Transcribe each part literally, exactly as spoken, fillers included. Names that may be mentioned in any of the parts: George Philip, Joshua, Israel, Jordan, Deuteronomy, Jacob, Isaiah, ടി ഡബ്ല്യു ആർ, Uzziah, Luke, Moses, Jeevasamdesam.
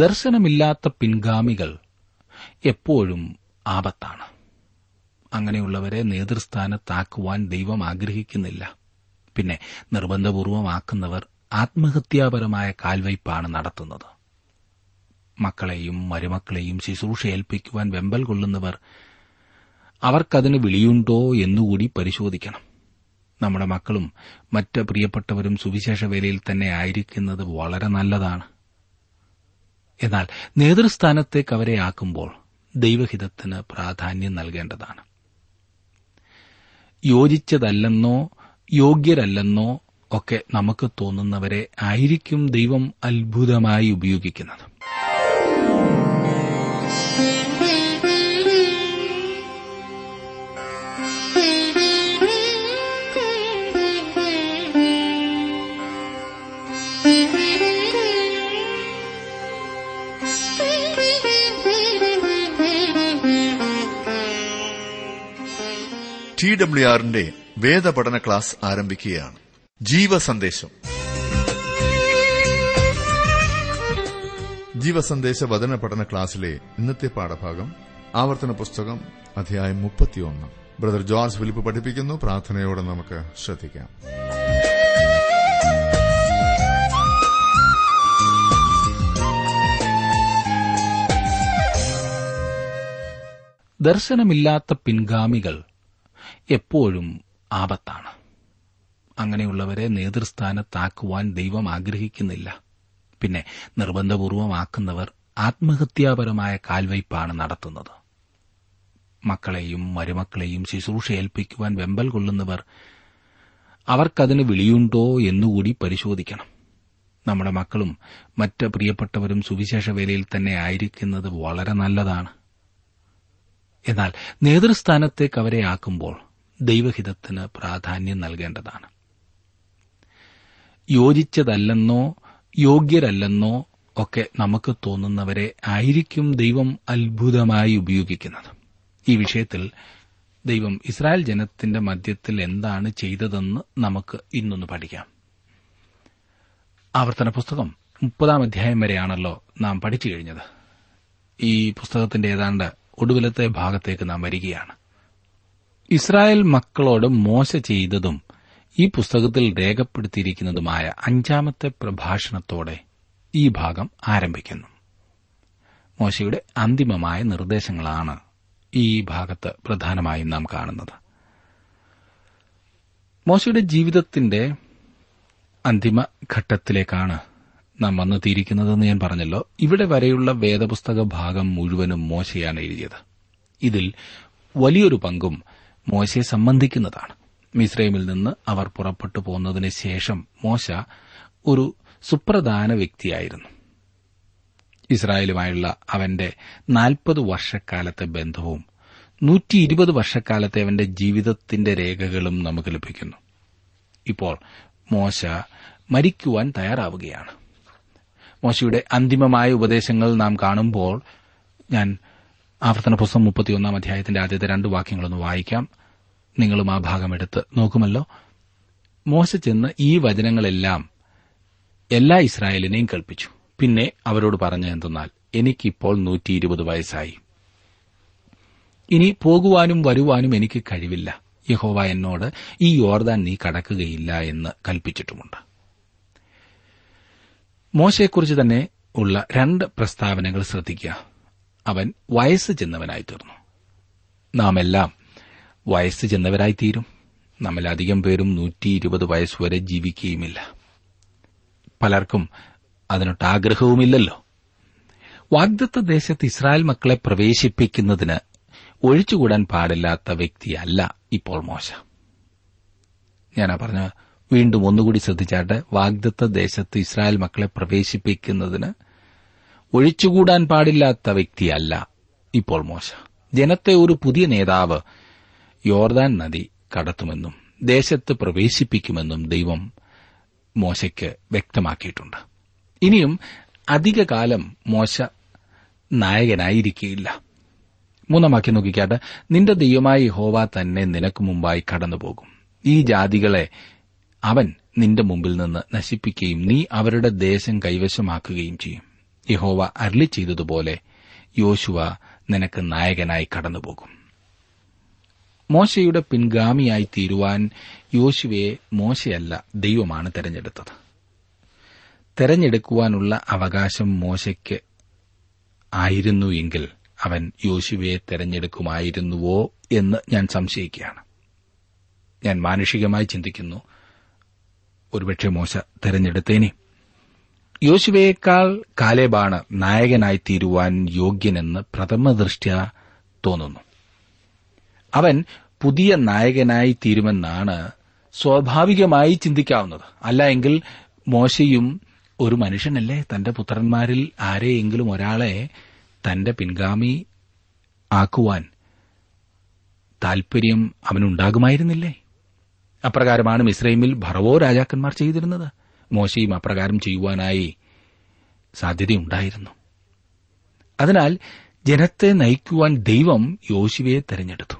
ദർശനമില്ലാത്ത പിൻഗാമികൾ എപ്പോഴും ആപത്താണ്. അങ്ങനെയുള്ളവരെ നേതൃസ്ഥാനത്താക്കുവാൻ ദൈവം ആഗ്രഹിക്കുന്നില്ല. പിന്നെ നിർബന്ധപൂർവമാക്കുന്നവർ ആത്മഹത്യാപരമായ കാൽവയ്പാണ് നടത്തുന്നത്. മക്കളെയും മരുമക്കളെയും ശുശ്രൂഷ ഏൽപ്പിക്കുവാൻ വെമ്പൽ കൊള്ളുന്നവർ അവർക്കതിന് വിളിയുണ്ടോ എന്നുകൂടി പരിശോധിക്കണം. നമ്മുടെ മക്കളും മറ്റ് പ്രിയപ്പെട്ടവരും സുവിശേഷ വേലയിൽ തന്നെ ആയിരിക്കുന്നത് വളരെ നല്ലതാണ്. എന്നാൽ നേതൃസ്ഥാനത്തേക്ക് അവരെ ആക്കുമ്പോൾ ദൈവഹിതത്തിന് പ്രാധാന്യം നൽകേണ്ടതാണ്. യോജിച്ചതല്ലെന്നോ യോഗ്യരല്ലെന്നോ ഒക്കെ നമുക്ക് തോന്നുന്നവരെ ആയിരിക്കും ദൈവം അത്ഭുതമായി ഉപയോഗിക്കുന്നത്. ടി ഡബ്ല്യു ആറിന്റെ വേദപഠന ക്ലാസ് ആരംഭിക്കുകയാണ്. ജീവസന്ദേശം. ജീവസന്ദേശ വചന പഠന ക്ലാസ്സിലെ ഇന്നത്തെ പാഠഭാഗം ആവർത്തന പുസ്തകം അധ്യായം മുപ്പത്തിയൊന്ന്. ബ്രദർ ജോർജ് ഫിലിപ്പ് പഠിപ്പിക്കുന്നു. പ്രാർത്ഥനയോടെ നമുക്ക് ശ്രദ്ധിക്കാം. ദർശനമില്ലാത്ത പിൻഗാമികൾ എപ്പോഴും ആപത്താണ്. അങ്ങനെയുള്ളവരെ നേതൃസ്ഥാനത്താക്കുവാൻ ദൈവം ആഗ്രഹിക്കുന്നില്ല. പിന്നെ നിർബന്ധപൂർവമാക്കുന്നവർ ആത്മഹത്യാപരമായ കാൽവയ്പാണ് നടത്തുന്നത്. മക്കളെയും മരുമക്കളെയും ശുശ്രൂഷ ഏൽപ്പിക്കുവാൻ വെമ്പൽ കൊള്ളുന്നവർ അവർക്കതിന് വിളിയുണ്ടോ എന്നുകൂടി പരിശോധിക്കണം. നമ്മുടെ മക്കളും മറ്റ് പ്രിയപ്പെട്ടവരും സുവിശേഷ വേലയിൽ തന്നെ ആയിരിക്കുന്നത് വളരെ നല്ലതാണ്. എന്നാൽ നേതൃസ്ഥാനത്തേക്ക് അവരെ ആക്കുമ്പോൾ ദൈവഹിതത്തിന് പ്രാധാന്യം നൽകേണ്ടതാണ്. യോജിച്ചതല്ലെന്നോ യോഗ്യരല്ലെന്നോ ഒക്കെ നമുക്ക് തോന്നുന്നവരെ ആയിരിക്കും ദൈവം അത്ഭുതമായി ഉപയോഗിക്കുന്നത്. ഈ വിഷയത്തിൽ ദൈവം ഇസ്രായേൽ ജനത്തിന്റെ മധ്യത്തിൽ എന്താണ് ചെയ്തതെന്ന് നമുക്ക് ഇന്നൊന്ന് പഠിക്കാം. ആവർത്തന പുസ്തകം മുപ്പതാം അധ്യായം വരെയാണല്ലോ നാം പഠിച്ചു കഴിഞ്ഞത്. ഈ പുസ്തകത്തിന്റെ ഏതാണ്ട് ഒടുവിലത്തെ ഭാഗത്തേക്ക് നാം വരികയാണ്. ഇസ്രായേൽ മക്കളോട് മോശ ചെയ്തതും ഈ പുസ്തകത്തിൽ രേഖപ്പെടുത്തിയിരിക്കുന്നതുമായ അഞ്ചാമത്തെ പ്രഭാഷണത്തോടെ ഈ ഭാഗം ആരംഭിക്കുന്നു. മോശയുടെ അന്തിമമായ നിർദ്ദേശങ്ങളാണ് ഈ ഭാഗത്ത് പ്രധാനമായും നാം കാണുന്നത്. മോശയുടെ ജീവിതത്തിന്റെ അന്തിമ ഘട്ടത്തിലേക്കാണ് നാം വന്നു തീരിക്കുന്നതെന്ന് ഞാൻ പറഞ്ഞല്ലോ. ഇവിടെ വരെയുള്ള വേദപുസ്തക ഭാഗം മുഴുവനും മോശയാണ് എഴുതിയത്. ഇതിൽ വലിയൊരു പങ്കും മോശയെ സംബന്ധിക്കുന്നതാണ്. മിസ്രൈമിൽ നിന്ന് അവർ പുറപ്പെട്ടു പോകുന്നതിന് ശേഷം മോശ ഒരു സുപ്രധാന വ്യക്തിയായിരുന്നു. ഇസ്രായേലുമായുള്ള അവന്റെ നാൽപ്പത് വർഷക്കാലത്തെ ബന്ധവും നൂറ്റി ഇരുപത് വർഷക്കാലത്തെ അവന്റെ ജീവിതത്തിന്റെ രേഖകളും നമുക്ക് ലഭിക്കുന്നു. ഇപ്പോൾ മോശ മരിക്കുവാൻ തയ്യാറാവുകയാണ്. മോശയുടെ അന്തിമമായ ഉപദേശങ്ങൾ നാം കാണുമ്പോൾ ഞാൻ ആവർത്തന പുസ്തകം മുപ്പത്തിയൊന്നാം അധ്യായത്തിന്റെ ആദ്യത്തെ രണ്ട് വാക്യങ്ങളൊന്ന് വായിക്കാം. നിങ്ങളും ആ ഭാഗമെടുത്ത് നോക്കുമല്ലോ. മോശ ചെന്ന് ഈ വചനങ്ങളെല്ലാം എല്ലാ ഇസ്രായേലിനെയും കൽപ്പിച്ചു. പിന്നെ അവരോട് പറഞ്ഞ എന്തെന്നാൽ, എനിക്കിപ്പോൾ നൂറ്റി ഇരുപത് വയസ്സായി. ഇനി പോകുവാനും വരുവാനും എനിക്ക് കഴിവില്ല. യഹോവ എന്നോട് ഈ യോർദാൻ നീ കടക്കുകയില്ല എന്ന് കൽപ്പിച്ചിട്ടുമുണ്ട്. മോശയെക്കുറിച്ച് തന്നെ ഉള്ള രണ്ട് പ്രസ്താവനകൾ ശ്രദ്ധിക്കുക. അവൻ വയസ്സ് ചെന്നവനായി തീർന്നു. നാമെല്ലാം വയസ്സ് ചെന്നവരായിത്തീരും. നമ്മിലധികം പേരും നൂറ്റി ഇരുപത് വയസ്സുവരെ ജീവിക്കുകയുമില്ല. പലർക്കും അതിനൊട്ട് ആഗ്രഹവുമില്ലല്ലോ. വാഗ്ദത്ത ദേശത്ത് ഇസ്രായേൽ മക്കളെ പ്രവേശിപ്പിക്കുന്നതിന് ഒഴിച്ചുകൂടാൻ പാടില്ലാത്ത വ്യക്തിയല്ല ഇപ്പോൾ മോശ. ഞാനാ പറഞ്ഞ വീണ്ടും ഒന്നുകൂടി ശ്രദ്ധിച്ചാട്ടെ. വാഗ്ദത്ത ദേശത്ത് ഇസ്രായേൽ മക്കളെ പ്രവേശിപ്പിക്കുന്നതിന് ഒഴിച്ചുകൂടാൻ പാടില്ലാത്ത വ്യക്തിയല്ല ഇപ്പോൾ മോശ. ജനത്തെ ഒരു പുതിയ നേതാവ് യോർദാൻ നദി കടത്തുമെന്നും ദേശത്ത് പ്രവേശിപ്പിക്കുമെന്നും ദൈവം മോശയ്ക്ക് വ്യക്തമാക്കിയിട്ടുണ്ട്. ഇനിയും അധികകാലം മോശ നായകനായിരിക്കയില്ല. മൂന്നാം വാക്യം നോക്കിക്കാട്ടെ. നിന്റെ ദൈവമായ യഹോവ തന്നെ നിനക്ക് മുമ്പായി കടന്നുപോകും. ഈ ജാതികളെ അവൻ നിന്റെ മുമ്പിൽ നിന്ന് നശിപ്പിക്കുകയും നീ അവരുടെ ദേശം കൈവശമാക്കുകയും ചെയ്യും. യഹോവ അരുളി ചെയ്തതുപോലെ യോശുവ നിനക്ക് നായകനായി കടന്നുപോകും. മോശയുടെ പിൻഗാമിയായി തീരുവാൻ യോശുവയെ മോശയല്ല, ദൈവമാണ് തെരഞ്ഞെടുത്തത്. തെരഞ്ഞെടുക്കുവാനുള്ള അവകാശം മോശയ്ക്ക് ആയിരുന്നു എങ്കിൽ അവൻ യോശുവയെ തെരഞ്ഞെടുക്കുമായിരുന്നുവോ എന്ന് ഞാൻ സംശയിക്കുകയാണ്. ഞാൻ മാനുഷികമായി ചിന്തിക്കുന്നു, ഒരുപക്ഷെ മോശ തെരഞ്ഞെടുത്തേനെ. യോശുവയേക്കാൾ കാലേബാണ് നായകനായി തീരുവാൻ യോഗ്യനെന്ന് പ്രഥമദൃഷ്ട്യാ തോന്നുന്നു. അവൻ പുതിയ നായകനായി തീരുമെന്നാണ് സ്വാഭാവികമായി ചിന്തിക്കാവുന്നത്. അല്ല എങ്കിൽ മോശയും ഒരു മനുഷ്യനല്ലേ, തന്റെ പുത്രന്മാരിൽ ആരെയെങ്കിലും ഒരാളെ തന്റെ പിൻഗാമി ആക്കുവാൻ താൽപര്യം അവനുണ്ടാകുമായിരുന്നില്ലേ? അപ്രകാരമാണ് മിസ്രൈമിൽ ഭർവോ രാജാക്കന്മാർ ചെയ്തിരുന്നത്. മോശയും അപ്രകാരം ചെയ്യുവാനായി സാധ്യതയുണ്ടായിരുന്നു. അതിനാൽ ജനത്തെ നയിക്കുവാൻ ദൈവം യോശുവയെ തെരഞ്ഞെടുത്തു.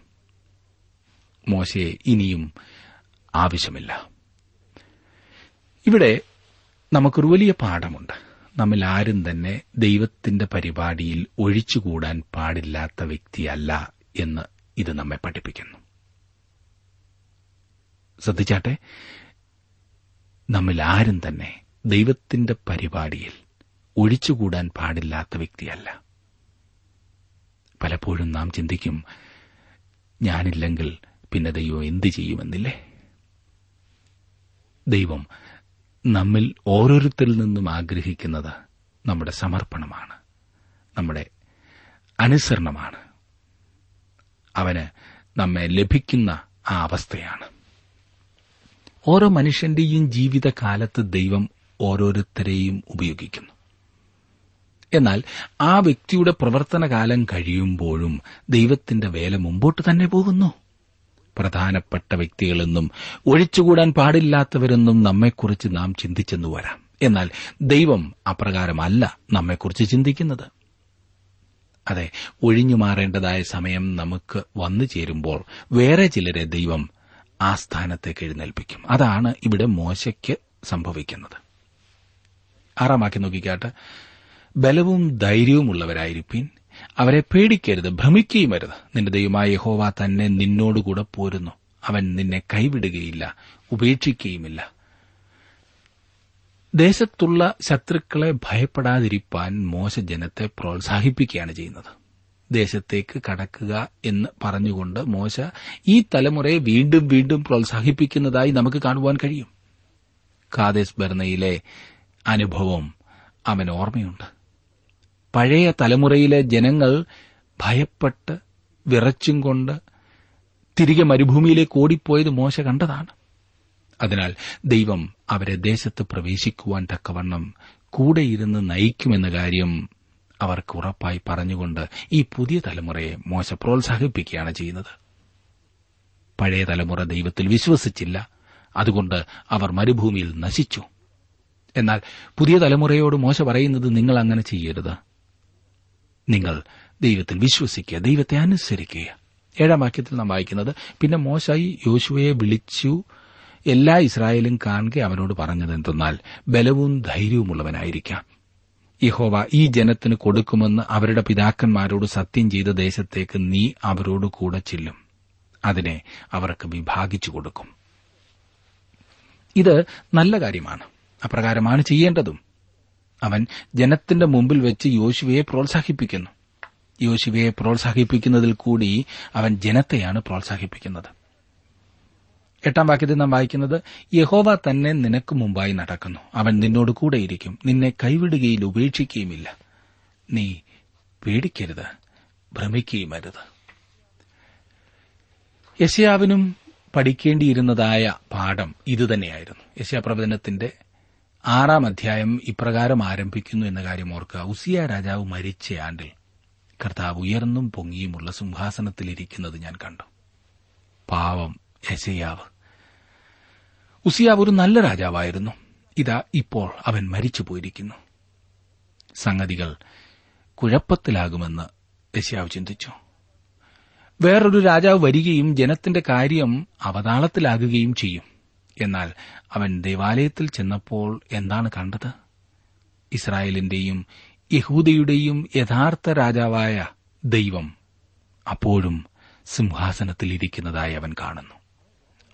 മോശയെ ഇനിയും ആവശ്യമില്ല. ഇവിടെ നമുക്കൊരു വലിയ പാഠമുണ്ട്. നമ്മൾ ആരും തന്നെ ദൈവത്തിന്റെ പരിപാടിയിൽ ഒഴിച്ചുകൂടാൻ പാടില്ലാത്ത വ്യക്തിയല്ല എന്ന് ഇത് നമ്മെ പഠിപ്പിക്കുന്നു. ശ്രദ്ധിച്ചാട്ടെ, നമ്മൾ ആരും തന്നെ ദൈവത്തിന്റെ പരിപാടിയിൽ ഒഴിച്ചുകൂടാൻ പാടില്ലാത്ത വ്യക്തിയല്ല. പലപ്പോഴും നാം ചിന്തിക്കും, ഞാനില്ലെങ്കിൽ പിന്നെ ദൈവം എന്ത് ചെയ്യുമെന്നില്ലേ. ദൈവം നമ്മിൽ ഓരോരുത്തരിൽ നിന്നും ആഗ്രഹിക്കുന്നത് നമ്മുടെ സമർപ്പണമാണ്, നമ്മുടെ അനുസരണമാണ്, അവന് നമ്മെ ലഭിക്കുന്ന ആ അവസ്ഥയാണ്. ഓരോ മനുഷ്യന്റെയും ജീവിതകാലത്ത് ദൈവം ഓരോരുത്തരെയും ഉപയോഗിക്കുന്നു. എന്നാൽ ആ വ്യക്തിയുടെ പ്രവർത്തനകാലം കഴിയുമ്പോഴും ദൈവത്തിന്റെ വേല മുമ്പോട്ട് തന്നെ പോകുന്നു. പ്രധാനപ്പെട്ട വ്യക്തികളെന്നും ഒഴിച്ചുകൂടാൻ പാടില്ലാത്തവരെന്നും നമ്മെക്കുറിച്ച് നാം ചിന്തിച്ചെന്നു വരാം. എന്നാൽ ദൈവം അപ്രകാരമല്ല നമ്മെക്കുറിച്ച് ചിന്തിക്കുന്നത്. അതെ, ഒഴിഞ്ഞു മാറേണ്ടതായ സമയം നമുക്ക് വന്നു ചേരുമ്പോൾ വേറെ ചിലരെ ദൈവം ആ സ്ഥാനത്തേക്ക് എഴുന്നേൽപ്പിക്കും. അതാണ് ഇവിടെ മോശയ്ക്ക് സംഭവിക്കുന്നത്. ആറാമാക്കി നോക്കിക്കാട്ട്, ബലവും ധൈര്യവുമുള്ളവരായിരിപ്പീൻ, അവരെ പേടിക്കരുത്, ഭ്രമിക്കുകയും വരുത്. നിന്റെ ദൈവമായ യഹോവ തന്നെ നിന്നോടുകൂടെ പോരുന്നു, അവൻ നിന്നെ കൈവിടുകയില്ല, ഉപേക്ഷിക്കുകയുമില്ല. ദേശത്തുള്ള ശത്രുക്കളെ ഭയപ്പെടാതിരിക്കാൻ മോശ ജനത്തെ പ്രോത്സാഹിപ്പിക്കുകയാണ് ചെയ്യുന്നത്. ദേശത്തേക്ക് കടക്കുക എന്ന് പറഞ്ഞുകൊണ്ട് മോശ ഈ തലമുറയെ വീണ്ടും വീണ്ടും പ്രോത്സാഹിപ്പിക്കുന്നതായി നമുക്ക് കാണുവാൻ കഴിയും. കാദേസ് ബർന്നയിലെ അനുഭവം അവൻ ഓർമ്മയുണ്ട്. പഴയ തലമുറയിലെ ജനങ്ങൾ ഭയപ്പെട്ട് വിറച്ചും കൊണ്ട് തിരികെ മരുഭൂമിയിലേക്ക് ഓടിപ്പോയത് മോശ കണ്ടതാണ്. അതിനാൽ ദൈവം അവരെ ദേശത്ത് പ്രവേശിക്കുവാൻ തക്കവണ്ണം കൂടെയിരുന്ന് നയിക്കുമെന്ന കാര്യം അവർക്ക് ഉറപ്പായി പറഞ്ഞുകൊണ്ട് ഈ പുതിയ തലമുറയെ മോശ പ്രോത്സാഹിപ്പിക്കുകയാണ് ചെയ്യുന്നത്. പഴയ തലമുറ ദൈവത്തിൽ വിശ്വസിച്ചില്ല, അതുകൊണ്ട് അവർ മരുഭൂമിയിൽ നശിച്ചു. എന്നാൽ പുതിയ തലമുറയോട് മോശ പറയുന്നത്, നിങ്ങൾ അങ്ങനെ ചെയ്യരുത്, നിങ്ങൾ ദൈവത്തിൽ വിശ്വസിക്കുക, ദൈവത്തെ അനുസരിക്കുക. ഏഴാം വാക്യത്തിൽ നാം വായിക്കുന്നത്, പിന്നെ മോശ യോശുവയെ വിളിച്ചു എല്ലാ ഇസ്രായേലും കാണുക, അവനോട് പറഞ്ഞത് എന്തെന്നാൽ, ബലവും ധൈര്യവുമുള്ളവനായിരിക്കാം, യഹോവ ഈ ജനത്തിന് കൊടുക്കുമെന്ന് അവരുടെ പിതാക്കന്മാരോട് സത്യം ചെയ്ത ദേശത്തേക്ക് നീ അവരോട് കൂടെ ചെല്ലും, അതിനെ അവർക്ക് വിഭാഗിച്ചു കൊടുക്കും. ഇത് നല്ല കാര്യമാണ്, അപ്രകാരമാണ് ചെയ്യേണ്ടതും. അവൻ ജനത്തിന്റെ മുമ്പിൽ വെച്ച് യോശുവയെ പ്രോത്സാഹിപ്പിക്കുന്നു. യോശുവയെ പ്രോത്സാഹിപ്പിക്കുന്നതിൽ കൂടി അവൻ ജനത്തെയാണ് പ്രോത്സാഹിപ്പിക്കുന്നത്. എട്ടാം വാക്യത്തിൽ നാം വായിക്കുന്നത്, യഹോവ തന്നെ നിനക്ക് മുമ്പായി നടക്കുന്നു, അവൻ നിന്നോട് കൂടെയിരിക്കും, നിന്നെ കൈവിടുകയിൽ ഉപേക്ഷിക്കുകയുമില്ല, നീ പേടിക്കരുത്, ഭ്രമിക്കുകയും അരുത്. യെശയ്യാവിനും പഠിക്കേണ്ടിയിരുന്നതായ പാഠം ഇതുതന്നെയായിരുന്നു. യെശയ്യാപ്രവചനത്തിന്റെ ആറാം അധ്യായം ഇപ്രകാരം ആരംഭിക്കുന്നു എന്ന കാര്യം ഓർക്കുക. ഉസിയ രാജാവ് മരിച്ച ആണ്ടിൽ കർത്താവ് ഉയർന്നും പൊങ്ങിയുമുള്ള സിംഹാസനത്തിലിരിക്കുന്നത് ഞാൻ കണ്ടു. പാവം യെശയ്യാവ്. ഉസിയാവ് ഒരു നല്ല രാജാവായിരുന്നു. ഇതാ ഇപ്പോൾ അവൻ മരിച്ചു പോയിരിക്കുന്നു. സംഗതികൾ കുഴപ്പത്തിലാകുമെന്ന് യെശയ്യാവ് ചിന്തിച്ചു. വേറൊരു രാജാവ് വരികയും ജനത്തിന്റെ കാര്യം അവതാളത്തിലാകുകയും ചെയ്യും. എന്നാൽ അവൻ ദേവാലയത്തിൽ ചെന്നപ്പോൾ എന്താണ് കണ്ടത്? ഇസ്രായേലിന്റെയും യഹൂദയുടെയും യഥാർത്ഥ രാജാവായ ദൈവം അപ്പോഴും സിംഹാസനത്തിലിരിക്കുന്നതായി അവൻ കാണുന്നു.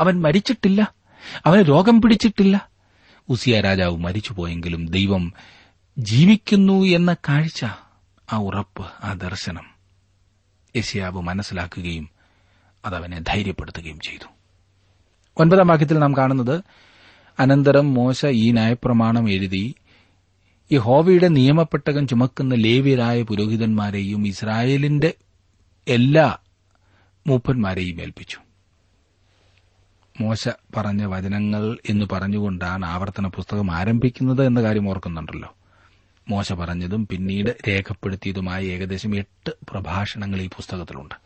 അവൻ മരിച്ചിട്ടില്ല, അവന് രോഗം പിടിച്ചിട്ടില്ല. ഉസിയ രാജാവ് മരിച്ചുപോയെങ്കിലും ദൈവം ജീവിക്കുന്നു എന്ന കാഴ്ച, ആ ഉറപ്പ്, ആ ദർശനം യെശയ്യാവ് മനസ്സിലാക്കുകയും അതവനെ ധൈര്യപ്പെടുത്തുകയും ചെയ്തു. ഒൻപതാം വാക്യത്തിൽ നാം കാണുന്നത്, അനന്തരം മോശ ഈ ന്യായപ്രമാണം എഴുതി യഹോവയുടെ നിയമപ്പെട്ടകം ചുമക്കുന്ന ലേവ്യരായ പുരോഹിതന്മാരെയും ഇസ്രായേലിന്റെ എല്ലാ മൂപ്പന്മാരെയും ഏൽപ്പിച്ചു. മോശ പറഞ്ഞ വചനങ്ങൾ എന്ന് പറഞ്ഞുകൊണ്ടാണ് ആവർത്തന പുസ്തകം ആരംഭിക്കുന്നത് എന്ന കാര്യം ഓർക്കുന്നുണ്ടല്ലോ. മോശ പറഞ്ഞതും പിന്നീട് രേഖപ്പെടുത്തിയതുമായ ഏകദേശം എട്ട് പ്രഭാഷണങ്ങൾ ഈ പുസ്തകത്തിലുണ്ട്.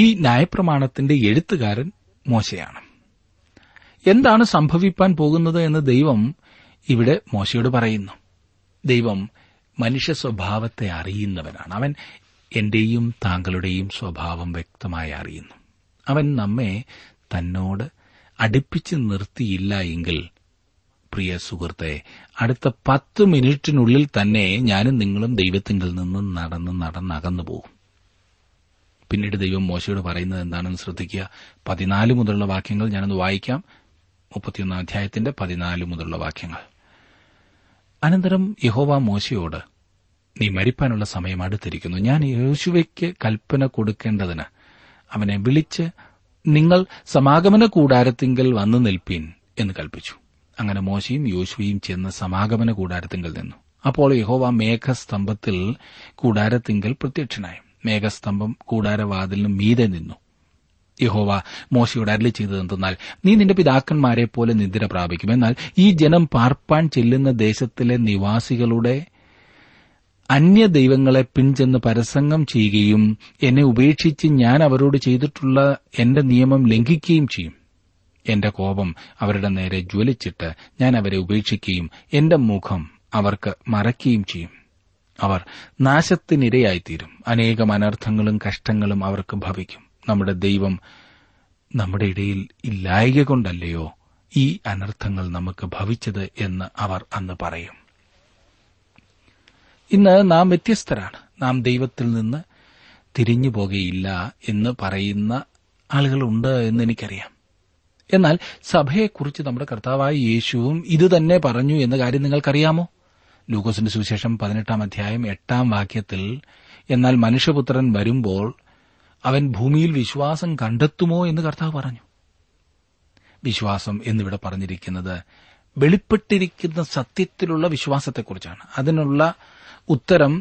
ഈ ന്യായപ്രമാണത്തിന്റെ എഴുത്തുകാരൻ മോശയാണ്. എന്താണ് സംഭവിപ്പാൻ പോകുന്നത് എന്ന് ദൈവം ഇവിടെ മോശയോട് പറയുന്നു. ദൈവം മനുഷ്യ സ്വഭാവത്തെ അറിയുന്നവനാണ്. അവൻ എന്റെയും താങ്കളുടെയും സ്വഭാവം വ്യക്തമായി അറിയുന്നു. അവൻ നമ്മെ തന്നോട് അടുപ്പിച്ച് നിർത്തിയില്ല എങ്കിൽ, പ്രിയ സുഹൃത്തെ, അടുത്ത പത്ത് മിനിറ്റിനുള്ളിൽ തന്നെ ഞാനും നിങ്ങളും ദൈവത്തിങ്കിൽ നിന്ന് നടന്ന് നടന്നകന്നു പോകും. പിന്നീട് ദൈവം മോശയോട് പറയുന്നത് എന്താണെന്ന് ശ്രദ്ധിക്കുക. പതിനാല് മുതലുള്ള വാക്യങ്ങൾ ഞാനൊന്ന് വായിക്കാം. മുപ്പത്തിയൊന്നാം അധ്യായത്തിന്റെ പതിനാല് മുതലുള്ള വാക്യങ്ങൾ. അനന്തരം യഹോവ മോശയോട്, നീ മരിപ്പാനുള്ള സമയം അടുത്തിരിക്കുന്നു. ഞാൻ യോശുവയ്ക്ക് കൽപ്പന കൊടുക്കേണ്ടതിന് അവനെ വിളിച്ച് നിങ്ങൾ സമാഗമന കൂടാരത്തിങ്കൽ വന്നു നിൽപ്പീൻ എന്ന് കൽപ്പിച്ചു. അങ്ങനെ മോശയും യോശുവയും ചെന്ന് സമാഗമന കൂടാരത്തിങ്കൽ നിന്നു. അപ്പോൾ യഹോവ മേഘസ്തംഭത്തിൽ കൂടാരത്തിങ്കൽ പ്രത്യക്ഷനായി. മേഘസ്തംഭം കൂടാരവാതിലിനും മീതെ നിന്നു. യഹോവ മോശയോട് അരുളി ചെയ്തതെന്തെന്നാൽ, നീ നിന്റെ പിതാക്കന്മാരെ പോലെ നിദ്ര പ്രാപിക്കും. എന്നാൽ ഈ ജനം പാർപ്പാൻ ചെല്ലുന്ന ദേശത്തിലെ നിവാസികളുടെ അന്യദൈവങ്ങളെ പിൻചെന്ന് പരസംഗം ചെയ്യുകയും എന്നെ ഉപേക്ഷിച്ച് ഞാൻ അവരോട് ചെയ്തിട്ടുള്ള എന്റെ നിയമം ലംഘിക്കുകയും ചെയ്യും. എന്റെ കോപം അവരുടെ നേരെ ജ്വലിച്ചിട്ട് ഞാൻ അവരെ ഉപേക്ഷിക്കുകയും എന്റെ മുഖം അവർക്ക് മറയ്ക്കുകയും ചെയ്യും. അവർ നാശത്തിനിരയായിത്തീരും. അനേകം അനർത്ഥങ്ങളും കഷ്ടങ്ങളും അവർക്ക് ഭവിക്കും. നമ്മുടെ ദൈവം നമ്മുടെ ഇടയിൽ ഇല്ലായ്ക കൊണ്ടല്ലയോ ഈ അനർത്ഥങ്ങൾ നമുക്ക് ഭവിച്ചത് എന്ന് അവർ അന്ന് പറയും. ഇന്ന് നാം വ്യത്യസ്തരാണ്. നാം ദൈവത്തിൽ നിന്ന് തിരിഞ്ഞു പോകുകയില്ല എന്ന് പറയുന്ന ആളുകളുണ്ട് എന്നെനിക്കറിയാം. എന്നാൽ സഭയെക്കുറിച്ച് നമ്മുടെ കർത്താവായ യേശുവും ഇതുതന്നെ പറഞ്ഞു എന്ന കാര്യം നിങ്ങൾക്കറിയാമോ? ലൂക്കോസിന്റെ സുവിശേഷം പതിനെട്ടാം അധ്യായം എട്ടാം വാക്യത്തിൽ, എന്നാൽ മനുഷ്യപുത്രൻ വരുമ്പോൾ അവൻ ഭൂമിയിൽ വിശ്വാസം കണ്ടെത്തുമോ എന്ന് കർത്താവ് പറഞ്ഞു. വിശ്വാസം എന്നിവിടെ പറഞ്ഞിരിക്കുന്നത് വെളിപ്പെട്ടിരിക്കുന്ന സത്യത്തിലുള്ള വിശ്വാസത്തെക്കുറിച്ചാണ്. അതിനുള്ള ഉത്തരം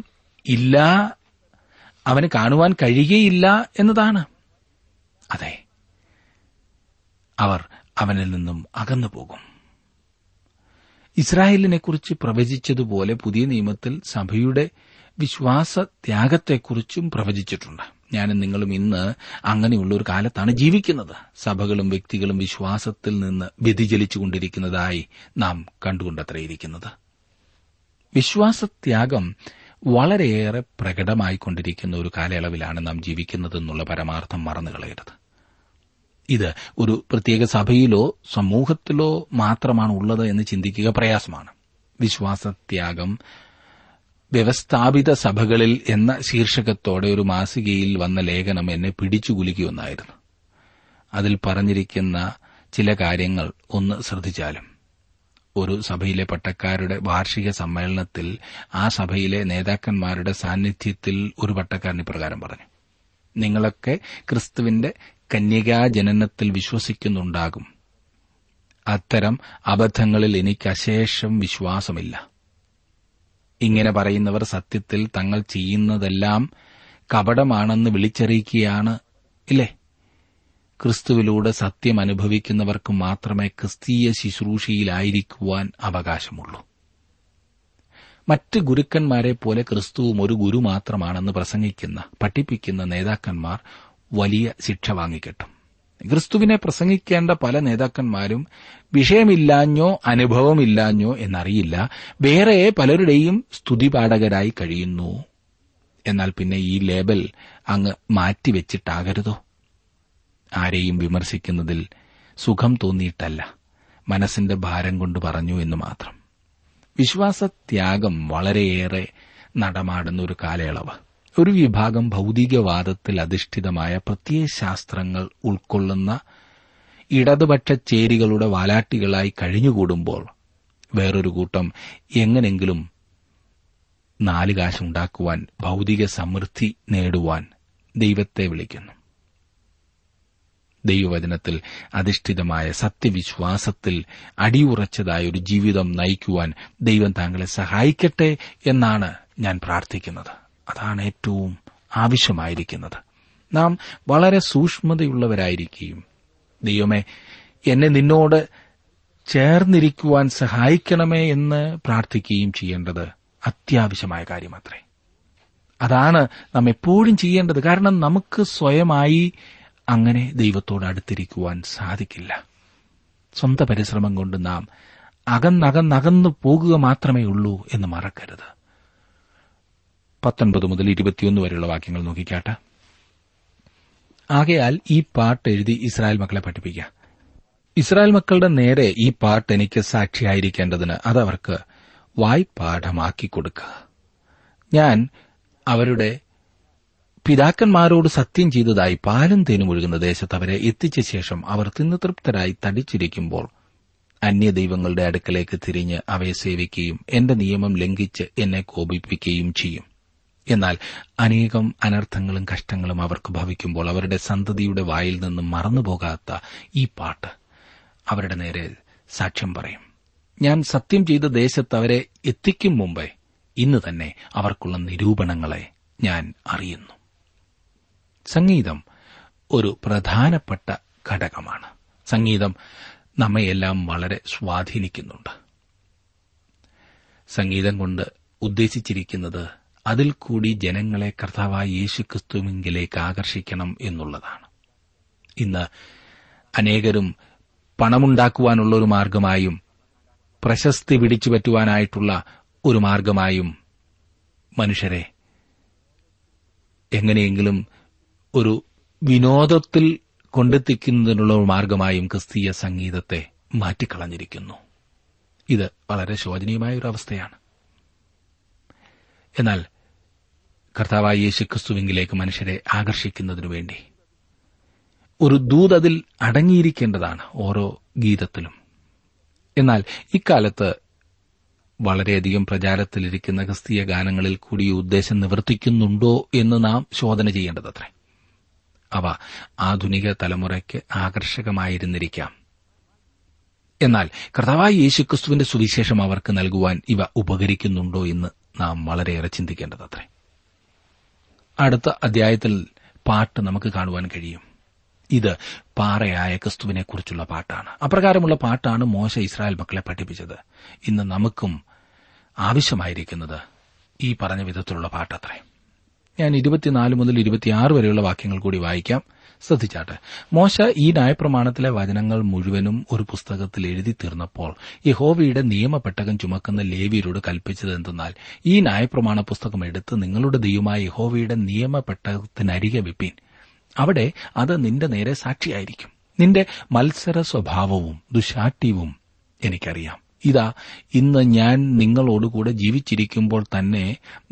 ഇല്ല, അവന് കാണുവാൻ കഴിയുകയില്ല എന്നതാണ്. അതെ, അവർ അവനിൽ നിന്നും അകന്നു പോകും. ഇസ്രായേലിനെക്കുറിച്ച് പ്രവചിച്ചതുപോലെ പുതിയ നിയമത്തിൽ സഭയുടെ വിശ്വാസത്യാഗത്തെക്കുറിച്ചും പ്രവചിച്ചിട്ടുണ്ട്. ഞാനും നിങ്ങളും ഇന്ന് അങ്ങനെയുള്ളൊരു കാലത്താണ് ജീവിക്കുന്നത്. സഭകളും വ്യക്തികളും വിശ്വാസത്തിൽ നിന്ന് വ്യതിചലിച്ചുകൊണ്ടിരിക്കുന്നതായി നാം കണ്ടുകൊണ്ടത്രയിരിക്കുന്നത്. വിശ്വാസത്യാഗം വളരെയേറെ പ്രകടമായിക്കൊണ്ടിരിക്കുന്ന ഒരു കാലയളവിലാണ് നാം ജീവിക്കുന്നതെന്നുള്ള പരമാർത്ഥം മറന്നുകളയരുത്. ഇത് ഒരു പ്രത്യേക സഭയിലോ സമൂഹത്തിലോ മാത്രമാണ് ഉള്ളത് എന്ന് ചിന്തിക്കുക പ്രയാസമാണ്. വിശ്വാസത്യാഗം വ്യവസ്ഥാപിത സഭകളിൽ എന്ന ശീർഷകത്തോടെ ഒരു മാസികയിൽ വന്ന ലേഖനം എന്നെ പിടിച്ചുകുലുക്കിയൊന്നായിരുന്നു. അതിൽ പറഞ്ഞിരിക്കുന്ന ചില കാര്യങ്ങൾ ഒന്ന് ശ്രദ്ധിച്ചാലും. ഒരു സഭയിലെ പട്ടക്കാരുടെ വാർഷിക സമ്മേളനത്തിൽ ആ സഭയിലെ നേതാക്കന്മാരുടെ സാന്നിധ്യത്തിൽ ഒരു പട്ടക്കാരൻ ഇപ്രകാരം പറഞ്ഞു, നിങ്ങളൊക്കെ ക്രിസ്തുവിന്റെ കന്യകാജനനത്തിൽ വിശ്വസിക്കുന്നുണ്ടാകും. അത്തരം അബദ്ധങ്ങളിൽ എനിക്ക് അശേഷം വിശ്വാസമില്ല. ഇങ്ങനെ പറയുന്നവർ സത്യത്തിൽ തങ്ങൾ ചെയ്യുന്നതെല്ലാം കപടമാണെന്ന് വിളിച്ചറിയിക്കുകയാണ്, ഇല്ലേ? ക്രിസ്തുവിലൂടെ സത്യം അനുഭവിക്കുന്നവർക്ക് മാത്രമേ ക്രിസ്തീയ ശുശ്രൂഷയിലായിരിക്കുവാൻ അവകാശമുള്ളൂ. മറ്റ് ഗുരുക്കന്മാരെ പോലെ ക്രിസ്തുവും ഒരു ഗുരു മാത്രമാണെന്ന് പ്രസംഗിക്കുന്ന, പഠിപ്പിക്കുന്ന നേതാക്കന്മാർ വലിയ ശിക്ഷ വാങ്ങിക്കിട്ടും. ക്രിസ്തുവിനെ പ്രസംഗിക്കേണ്ട പല നേതാക്കന്മാരും വിഷയമില്ലാഞ്ഞോ അനുഭവമില്ലാഞ്ഞോ എന്നറിയില്ല, വേറെ പലരുടെയും സ്തുതിപാഠകരായി കഴിയുന്നു. എന്നാൽ പിന്നെ ഈ ലേബൽ അങ്ങ് മാറ്റിവെച്ചിട്ടാകരുതോ. ആരെയും വിമർശിക്കുന്നതിൽ സുഖം തോന്നിയിട്ടല്ല, മനസ്സിന്റെ ഭാരം കൊണ്ട് പറഞ്ഞു എന്ന് മാത്രം. വിശ്വാസത്യാഗം വളരെയേറെ നടമാടുന്നൊരു കാലയളവ്. ഒരു വിഭാഗം ഭൌതികവാദത്തിൽ അധിഷ്ഠിതമായ പ്രത്യയശാസ്ത്രങ്ങൾ ഉൾക്കൊള്ളുന്ന ഇടതുപക്ഷ ചേരികളുടെ വാലാട്ടികളായി കഴിഞ്ഞുകൂടുമ്പോൾ വേറൊരു കൂട്ടം എങ്ങനെങ്കിലും നാല് കാശുണ്ടാക്കുവാൻ, ഭൌതിക സമൃദ്ധി നേടുവാൻ ദൈവത്തെ വിളിക്കുന്നു. ദൈവവചനത്തിൽ അധിഷ്ഠിതമായ സത്യവിശ്വാസത്തിൽ അടിയുറച്ചതായ ഒരു ജീവിതം നയിക്കുവാൻ ദൈവം താങ്കളെ സഹായിക്കട്ടെ എന്നാണ് ഞാൻ പ്രാർത്ഥിക്കുന്നത്. അതാണ് ഏറ്റവും ആവശ്യമായിരിക്കുന്നത്. നാം വളരെ സൂക്ഷ്മതയുള്ളവരായിരിക്കുകയും ദൈവമേ എന്നെ നിന്നോട് ചേർന്നിരിക്കുവാൻ സഹായിക്കണമേ എന്ന് പ്രാർത്ഥിക്കുകയും ചെയ്യേണ്ടത് അത്യാവശ്യമായ കാര്യമത്രേ. അതാണ് നാം എപ്പോഴും ചെയ്യേണ്ടത്. കാരണം നമുക്ക് സ്വയമായി അങ്ങനെ ദൈവത്തോട് അടുത്തിരിക്കുവാൻ സാധിക്കില്ല. സ്വന്തം പരിശ്രമം കൊണ്ട് നാം അകന്നകന്നകന്നു പോകുക മാത്രമേ ഉള്ളൂ എന്ന് മറക്കരുത്. പത്തൊൻപത് മുതൽ ഇരുപത്തിയൊന്ന് വരെയുള്ള വാക്യങ്ങൾ നോക്കിക്കാട്ടെ. ആകയാൽ ഈ പാട്ട് എഴുതി ഇസ്രായേൽ മക്കളെ പഠിപ്പിക്കുക. ഇസ്രായേൽ മക്കളുടെ നേരെ ഈ പാട്ട് എനിക്ക് സാക്ഷിയായിരിക്കേണ്ടതിന് അതവർക്ക് വായ്പാഠമാക്കി കൊടുക്കുക. ഞാൻ അവരുടെ പിതാക്കന്മാരോട് സത്യം ചെയ്തതായി പാലും തേനും ഒഴുകുന്ന ദേശത്ത് അവരെ എത്തിച്ച ശേഷം അവർ തിന്നു തൃപ്തരായി തടിച്ചിരിക്കുമ്പോൾ അന്യദൈവങ്ങളുടെ അടുക്കലേക്ക് തിരിഞ്ഞ് അവയെ സേവിക്കുകയും എന്റെ നിയമം ലംഘിച്ച് എന്നെ കോപിപ്പിക്കുകയും ചെയ്യും. എന്നാൽ അനേകം അനർത്ഥങ്ങളും കഷ്ടങ്ങളും അവർക്ക് ഭവിക്കുമ്പോൾ അവരുടെ സന്തതിയുടെ വായിൽ നിന്നും മറന്നുപോകാത്ത ഈ പാട്ട് അവരുടെ നേരെ സാക്ഷ്യം പറയും. ഞാൻ സത്യം ചെയ്ത ദേശത്ത് അവരെ എത്തിക്കും മുമ്പേ ഇന്ന് തന്നെ അവർക്കുള്ള നിരൂപണങ്ങളെ ഞാൻ അറിയുന്നു. സംഗീതം ഒരു പ്രധാനപ്പെട്ട ഘടകമാണ്. സംഗീതം നമ്മയെല്ലാം വളരെ സ്വാധീനിക്കുന്നുണ്ട്. സംഗീതം കൊണ്ട് ഉദ്ദേശിച്ചിരിക്കുന്നത് അതിൽ കൂടി ജനങ്ങളെ കർത്താവായ യേശുക്രിസ്തുവിലേക്ക് ആകർഷിക്കണം എന്നുള്ളതാണ്. ഇന്ന് അനേകരും പണമുണ്ടാക്കുവാനുള്ള ഒരു മാർഗമായും പ്രശസ്തി പിടിച്ചുപറ്റുവാനായിട്ടുള്ള ഒരു മാർഗമായും മനുഷ്യരെ എങ്ങനെയെങ്കിലും ഒരു വിനോദത്തിൽ കൊണ്ടെത്തിക്കുന്നതിനുള്ള ഒരു മാർഗമായും ക്രിസ്തീയ സംഗീതത്തെ മാറ്റിക്കളഞ്ഞിരിക്കുന്നു. ഇത് വളരെ ശോചനീയമായ ഒരു അവസ്ഥയാണ്. എന്നാൽ കർത്താവായ യേശുക്രിസ്തുവിലേക്ക് മനുഷ്യരെ ആകർഷിക്കുന്നതിനു വേണ്ടി ഒരു ദൂത് അതിൽ അടങ്ങിയിരിക്കേണ്ടതാണ് ഓരോ ഗീതത്തിലും. എന്നാൽ ഇക്കാലത്ത് വളരെയധികം പ്രചാരത്തിലിരിക്കുന്ന ക്രിസ്തീയ ഗാനങ്ങളിൽ കൂടി ഉദ്ദേശം നിവർത്തിക്കുന്നുണ്ടോ എന്ന് നാം ശോധന ചെയ്യേണ്ടതത്രേ. അവ ആധുനിക തലമുറയ്ക്ക് ആകർഷകമായിരുന്നിരിക്കാം. എന്നാൽ കർത്താവായ യേശുക്രിസ്തുവിന്റെ സുവിശേഷം അവർക്ക് നൽകുവാൻ ഇവ ഉപകരിക്കുന്നുണ്ടോ എന്ന് നാം വളരെയേറെ ചിന്തിക്കേണ്ടതത്രേ. അടുത്ത അധ്യായത്തിൽ പാട്ട് നമുക്ക് കാണുവാൻ കഴിയും. ഇത് പാറയായ ക്രിസ്തുവിനെക്കുറിച്ചുള്ള പാട്ടാണ്. അപ്രകാരമുള്ള പാട്ടാണ് മോശ ഇസ്രായേൽ മക്കളെ പഠിപ്പിച്ചത്. ഇന്ന് നമുക്കും ആവശ്യമായിരിക്കുന്നത് ഈ പറഞ്ഞ വിധത്തിലുള്ള പാട്ടത്രേ. ഞാൻ ഇരുപത്തിനാല് മുതൽ ഇരുപത്തിയാറ് വരെയുള്ള വാക്യങ്ങൾ കൂടി വായിക്കാം. ശ്രദ്ധിച്ചാട്ടെ. മോശ ഈ ന്യായപ്രമാണത്തിലെ വചനങ്ങൾ മുഴുവനും ഒരു പുസ്തകത്തിൽ എഴുതി തീർന്നപ്പോൾ യഹോവയുടെ നിയമപ്പെട്ടകം ചുമക്കുന്ന ലേവ്യരോട് കൽപ്പിച്ചതെന്തെന്നാൽ, ഈ ന്യായപ്രമാണ പുസ്തകം എടുത്ത് നിങ്ങളുടെ ദൈവമായ യഹോവയുടെ നിയമപ്പെട്ടകത്തിനരികെ വെപ്പീൻ. അവിടെ അത് നിന്റെ നേരെ സാക്ഷിയായിരിക്കും. നിന്റെ മത്സര സ്വഭാവവും ദുശാഠ്യവും എനിക്കറിയാം. ഇതാ, ഇന്ന് ഞാൻ നിങ്ങളോടുകൂടെ ജീവിച്ചിരിക്കുമ്പോൾ തന്നെ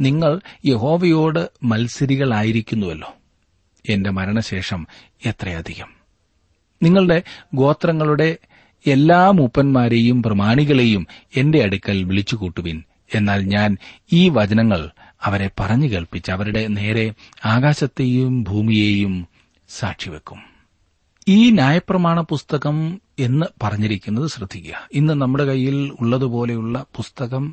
നിങ്ങൾ യഹോവയോട് മത്സരികളായിരിക്കുന്നുവല്ലോ. എന്റെ മരണശേഷം എത്രയധികം നിങ്ങളുടെ ഗോത്രങ്ങളുടെ എല്ലാ മൂപ്പന്മാരെയും പ്രമാണികളെയും എന്റെ അടുക്കൽ വിളിച്ചുകൂട്ടുവിൻ. എന്നാൽ ഞാൻ ഈ വചനങ്ങൾ അവരെ പറഞ്ഞു കേൾപ്പിച്ച് അവരുടെ നേരെ ആകാശത്തെയും ഭൂമിയെയും സാക്ഷിവെക്കും. ഈ ന്യായപ്രമാണ പുസ്തകം എന്ന് പറഞ്ഞിരിക്കുന്നത് ശ്രദ്ധിക്കുക. ഇന്ന് നമ്മുടെ കയ്യിൽ ഉള്ളതുപോലെയുള്ള പുസ്തകം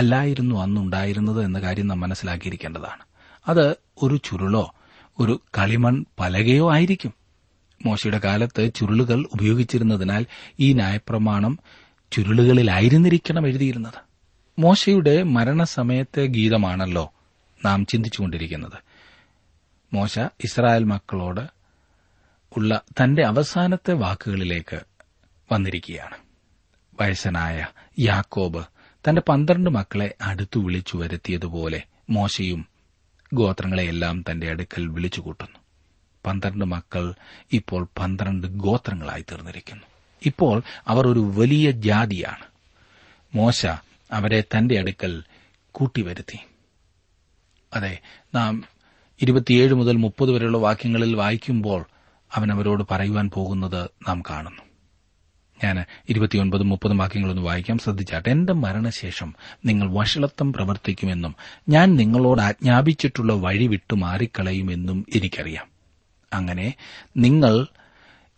അല്ലായിരുന്നു അന്നുണ്ടായിരുന്നത് എന്ന കാര്യം നാം മനസ്സിലാക്കിയിരിക്കേണ്ടതാണ്. അത് ഒരു ചുരുളോ ഒരു കളിമൺ പലകയോ ആയിരിക്കും. മോശയുടെ കാലത്ത് ചുരുളുകൾ ഉപയോഗിച്ചിരുന്നതിനാൽ ഈ ന്യായപ്രമാണം ചുരുളുകളിലായിരുന്നിരിക്കണം എഴുതിയിരുന്നത്. മോശയുടെ മരണസമയത്തെ ഗീതമാണല്ലോ നാം ചിന്തിച്ചുകൊണ്ടിരിക്കുന്നത്. മോശ ഇസ്രായേൽ മക്കളോട് ഉള്ള തന്റെ അവസാനത്തെ വാക്കുകളിലേക്ക് വന്നിരിക്കുകയാണ്. വയസ്സനായ യാക്കോബ് തന്റെ പന്ത്രണ്ട് മക്കളെ അടുത്തു വിളിച്ചു വരുത്തിയതുപോലെ മോശയും ഗോത്രങ്ങളെയെല്ലാം തന്റെ അടുക്കൽ വിളിച്ചുകൂട്ടുന്നു. പന്ത്രണ്ട് മക്കൾ ഇപ്പോൾ പന്ത്രണ്ട് ഗോത്രങ്ങളായി തീർന്നിരിക്കുന്നു. ഇപ്പോൾ അവർ ഒരു വലിയ ജാതിയാണ്. മോശ അവരെ തന്റെ അടുക്കൽ കൂട്ടിവരുത്തി. അതെ, നാം ഇരുപത്തിയേഴ് മുതൽ മുപ്പത് വരെയുള്ള വാക്യങ്ങളിൽ വായിക്കുമ്പോൾ അവൻ അവരോട് പറയുവാൻ പോകുന്നത് നാം കാണുന്നു. ഞാൻ ഇരുപത്തിയൊൻപതും മുപ്പതും വാക്യങ്ങളൊന്ന് വായിക്കാം, ശ്രദ്ധിച്ചാട്ടെ. എന്റെ മരണശേഷം നിങ്ങൾ വഷളത്വം പ്രവർത്തിക്കുമെന്നും ഞാൻ നിങ്ങളോട് ആജ്ഞാപിച്ചിട്ടുള്ള വഴി വിട്ടു മാറിക്കളയുമെന്നും എനിക്കറിയാം. അങ്ങനെ നിങ്ങൾ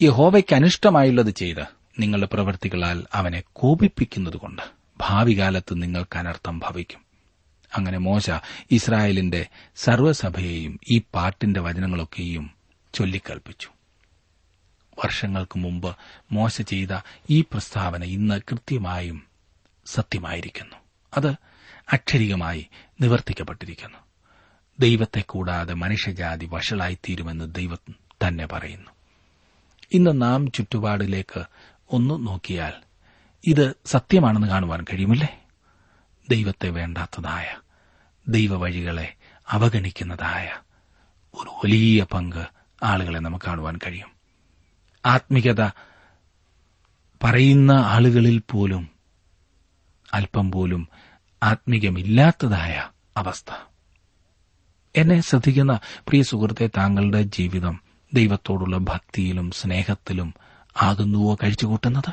യഹോവയ്ക്ക് അനിഷ്ടമായുള്ളത് ചെയ്ത് നിങ്ങളുടെ പ്രവൃത്തികളാൽ അവനെ കോപിപ്പിക്കുന്നതുകൊണ്ട് ഭാവി കാലത്ത് നിങ്ങൾക്ക് അനർത്ഥം ഭവിക്കും. അങ്ങനെ മോശ ഇസ്രായേലിന്റെ സർവ്വസഭയെയും ഈ പാട്ടിന്റെ വചനങ്ങളൊക്കെയും ചൊല്ലിക്കൽപ്പിച്ചു. വർഷങ്ങൾക്ക് മുമ്പ് മോശ ചെയ്ത ഈ പ്രസ്താവന ഇന്ന് കൃത്യമായും സത്യമായിരിക്കുന്നു. അത് അക്ഷരികമായി നിവർത്തിക്കപ്പെട്ടിരിക്കുന്നു. ദൈവത്തെ കൂടാതെ മനുഷ്യജാതി വഷളായിത്തീരുമെന്ന് ദൈവം തന്നെ പറയുന്നു. ഇന്ന് നാം ചുറ്റുപാടിലേക്ക് ഒന്ന് നോക്കിയാൽ ഇത് സത്യമാണെന്ന് കാണുവാൻ കഴിയുമില്ലേ? ദൈവത്തെ വേണ്ടാത്തതായ, ദൈവവഴികളെ അവഗണിക്കുന്നതായ ഒരു വലിയ പങ്ക് ആളുകളെ നമുക്ക് കാണുവാൻ കഴിയും. ആത്മീകത പറയുന്ന ആളുകളിൽ പോലും അല്പം പോലും ആത്മീകമില്ലാത്തതായ അവസ്ഥ. എന്നെ ശ്രദ്ധിക്കുന്ന പ്രിയ സുഹൃത്തെ, താങ്കളുടെ ജീവിതം ദൈവത്തോടുള്ള ഭക്തിയിലും സ്നേഹത്തിലും ആകുന്നുവോ കഴിച്ചുകൂട്ടുന്നത്?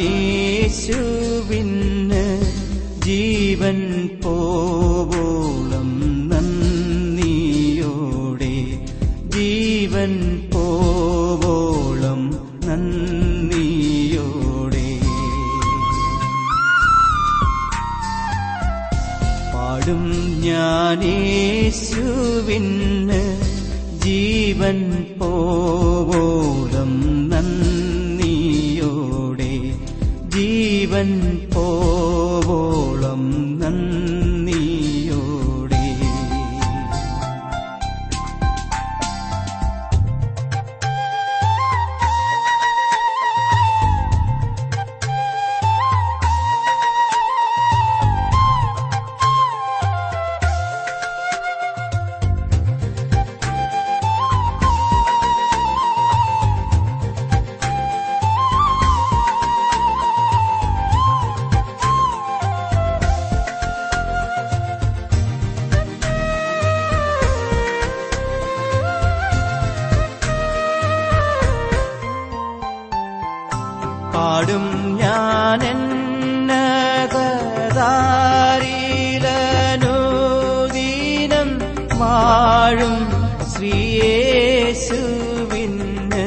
യേശുവിന് ജീവൻ പോവോളം നന്ദിയോടെ, ജീവൻ പോവോളം നന്ദിയോടെ പാടും ഞാൻ യേശുവിന് ജീവൻ പോവോളം നന്ദിയോടെ, ജീവൻ പോവോളം നന്ദിയോടെ. പാടും ഞാൻ എന്നീലനുദീനം വാഴും ശ്രീയേശുവിന്,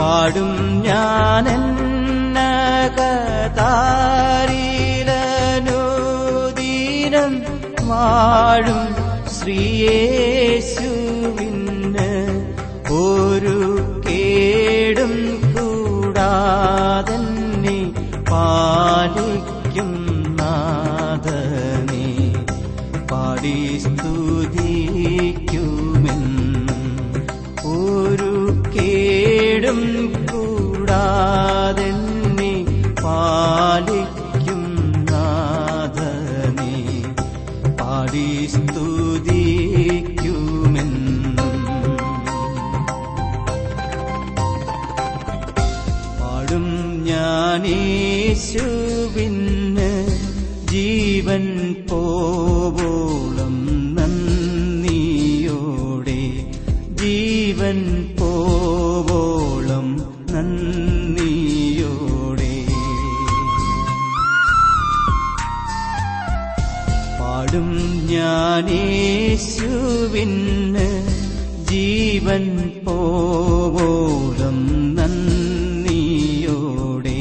പാടും ഞാൻ എന്നീലനുദീനം വാഴും ശ്രീയേശുവിന്, ഒരു കേടും കൂടാതെ പാലിക്കും നാഥനെ പാടി സ്തുതിക്കുമെന്നും, ഒരു കേടും കൂടാതെ പാലിക്കും നാഥനെ പാടി സ്തുതിക്കുമെന്നും. യേശുവിൻ ചുറ്റും യേശുവിന് ജീവൻ പോവോളം നന്ദിയോടെ,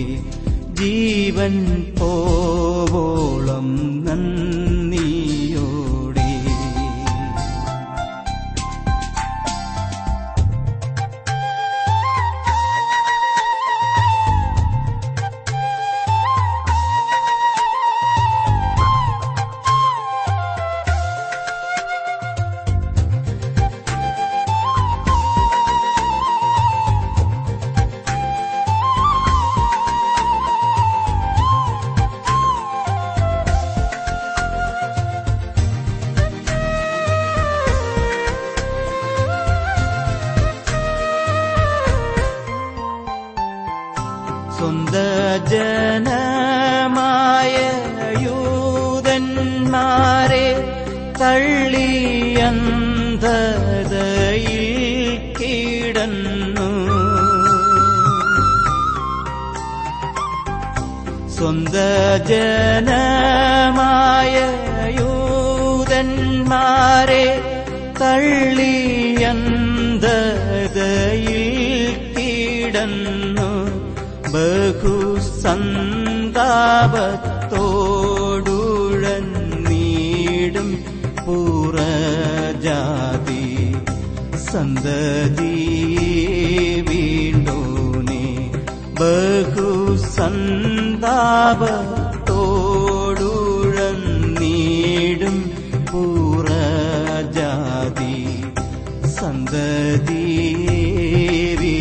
ജീവൻ പോവോളം നന്ദിയോടെ. സ്വന്ത ജനമായ യൂതന്മാരെ തള്ളിയന്ധതയിൽ കിടന്നു, സ്വന്ത ജനമായ യൂതന്മാരെ തള്ളിയന്ധതയിൽ കിടന്നു, ബഹുസന്താപത്തോടുഴന്നീടും പുറജാതി സന്തതിയെ വീണ്ടോനെ, ബഹുസന്താപത്തോടുഴന്നീടും പുറജാതി സന്തതിയെ വീണ്ടോനെ.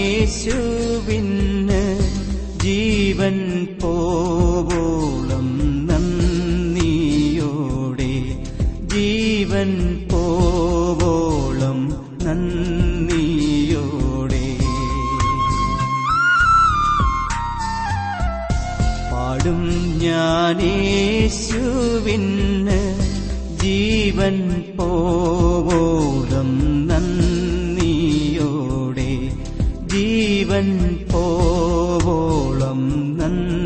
യേശുവിന് ജീവൻ പോവോളം നന്ദിയോടെ, ജീവൻ പോവോളം നന്ദിയോടെ. പാടും ഞാൻ യേശുവിന് ജീവൻ പോവോളം നന്ദിയോടെ, ജീവൻ പോവോളം നന്ദിയോടെ.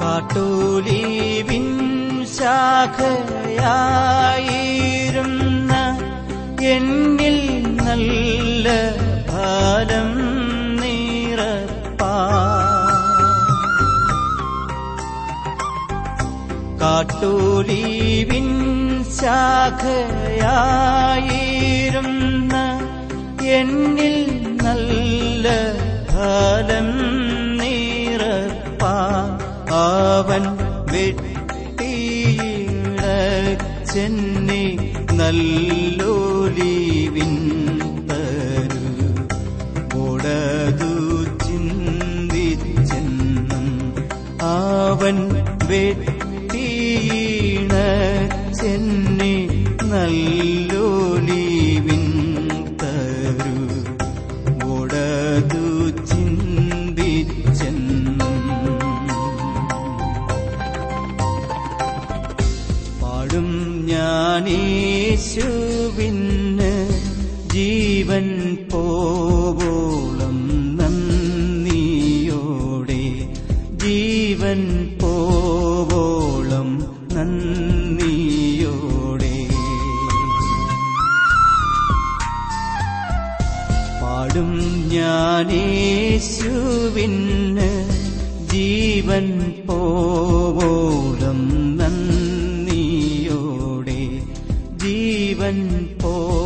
കാട്ടോലീവിൻ ശാഖയായിരുന്ന എന്നിൽ നല്ല ഫലം നിറപ്പാ, കാട്ടോലീവിൻ ശാഖയായിരുന്ന എന്നിൽ നല്ല ഫലം നിറപ്പാ. അവൻ വെട്ടിയിളച്ചെന്നെ നല്ലൊലിവിൻ തരു കൊടതു ചിന്തിച്ചെന്നും, അവൻ വെട്ടിയിളച്ചെന്നെ നല്ലൊലിവിൻ തരു കൊടതു ചിന്തിച്ചെന്നും. യേശുവിന് ജീവൻ പോവോളം നന്ദിയോടെ, ജീവൻ പോവോളം നന്ദിയോടെ. പാടും ഞാൻ യേശുവിന് ജീവൻ പോവോളം നന്ദിയോടെ, ജീവൻ പോ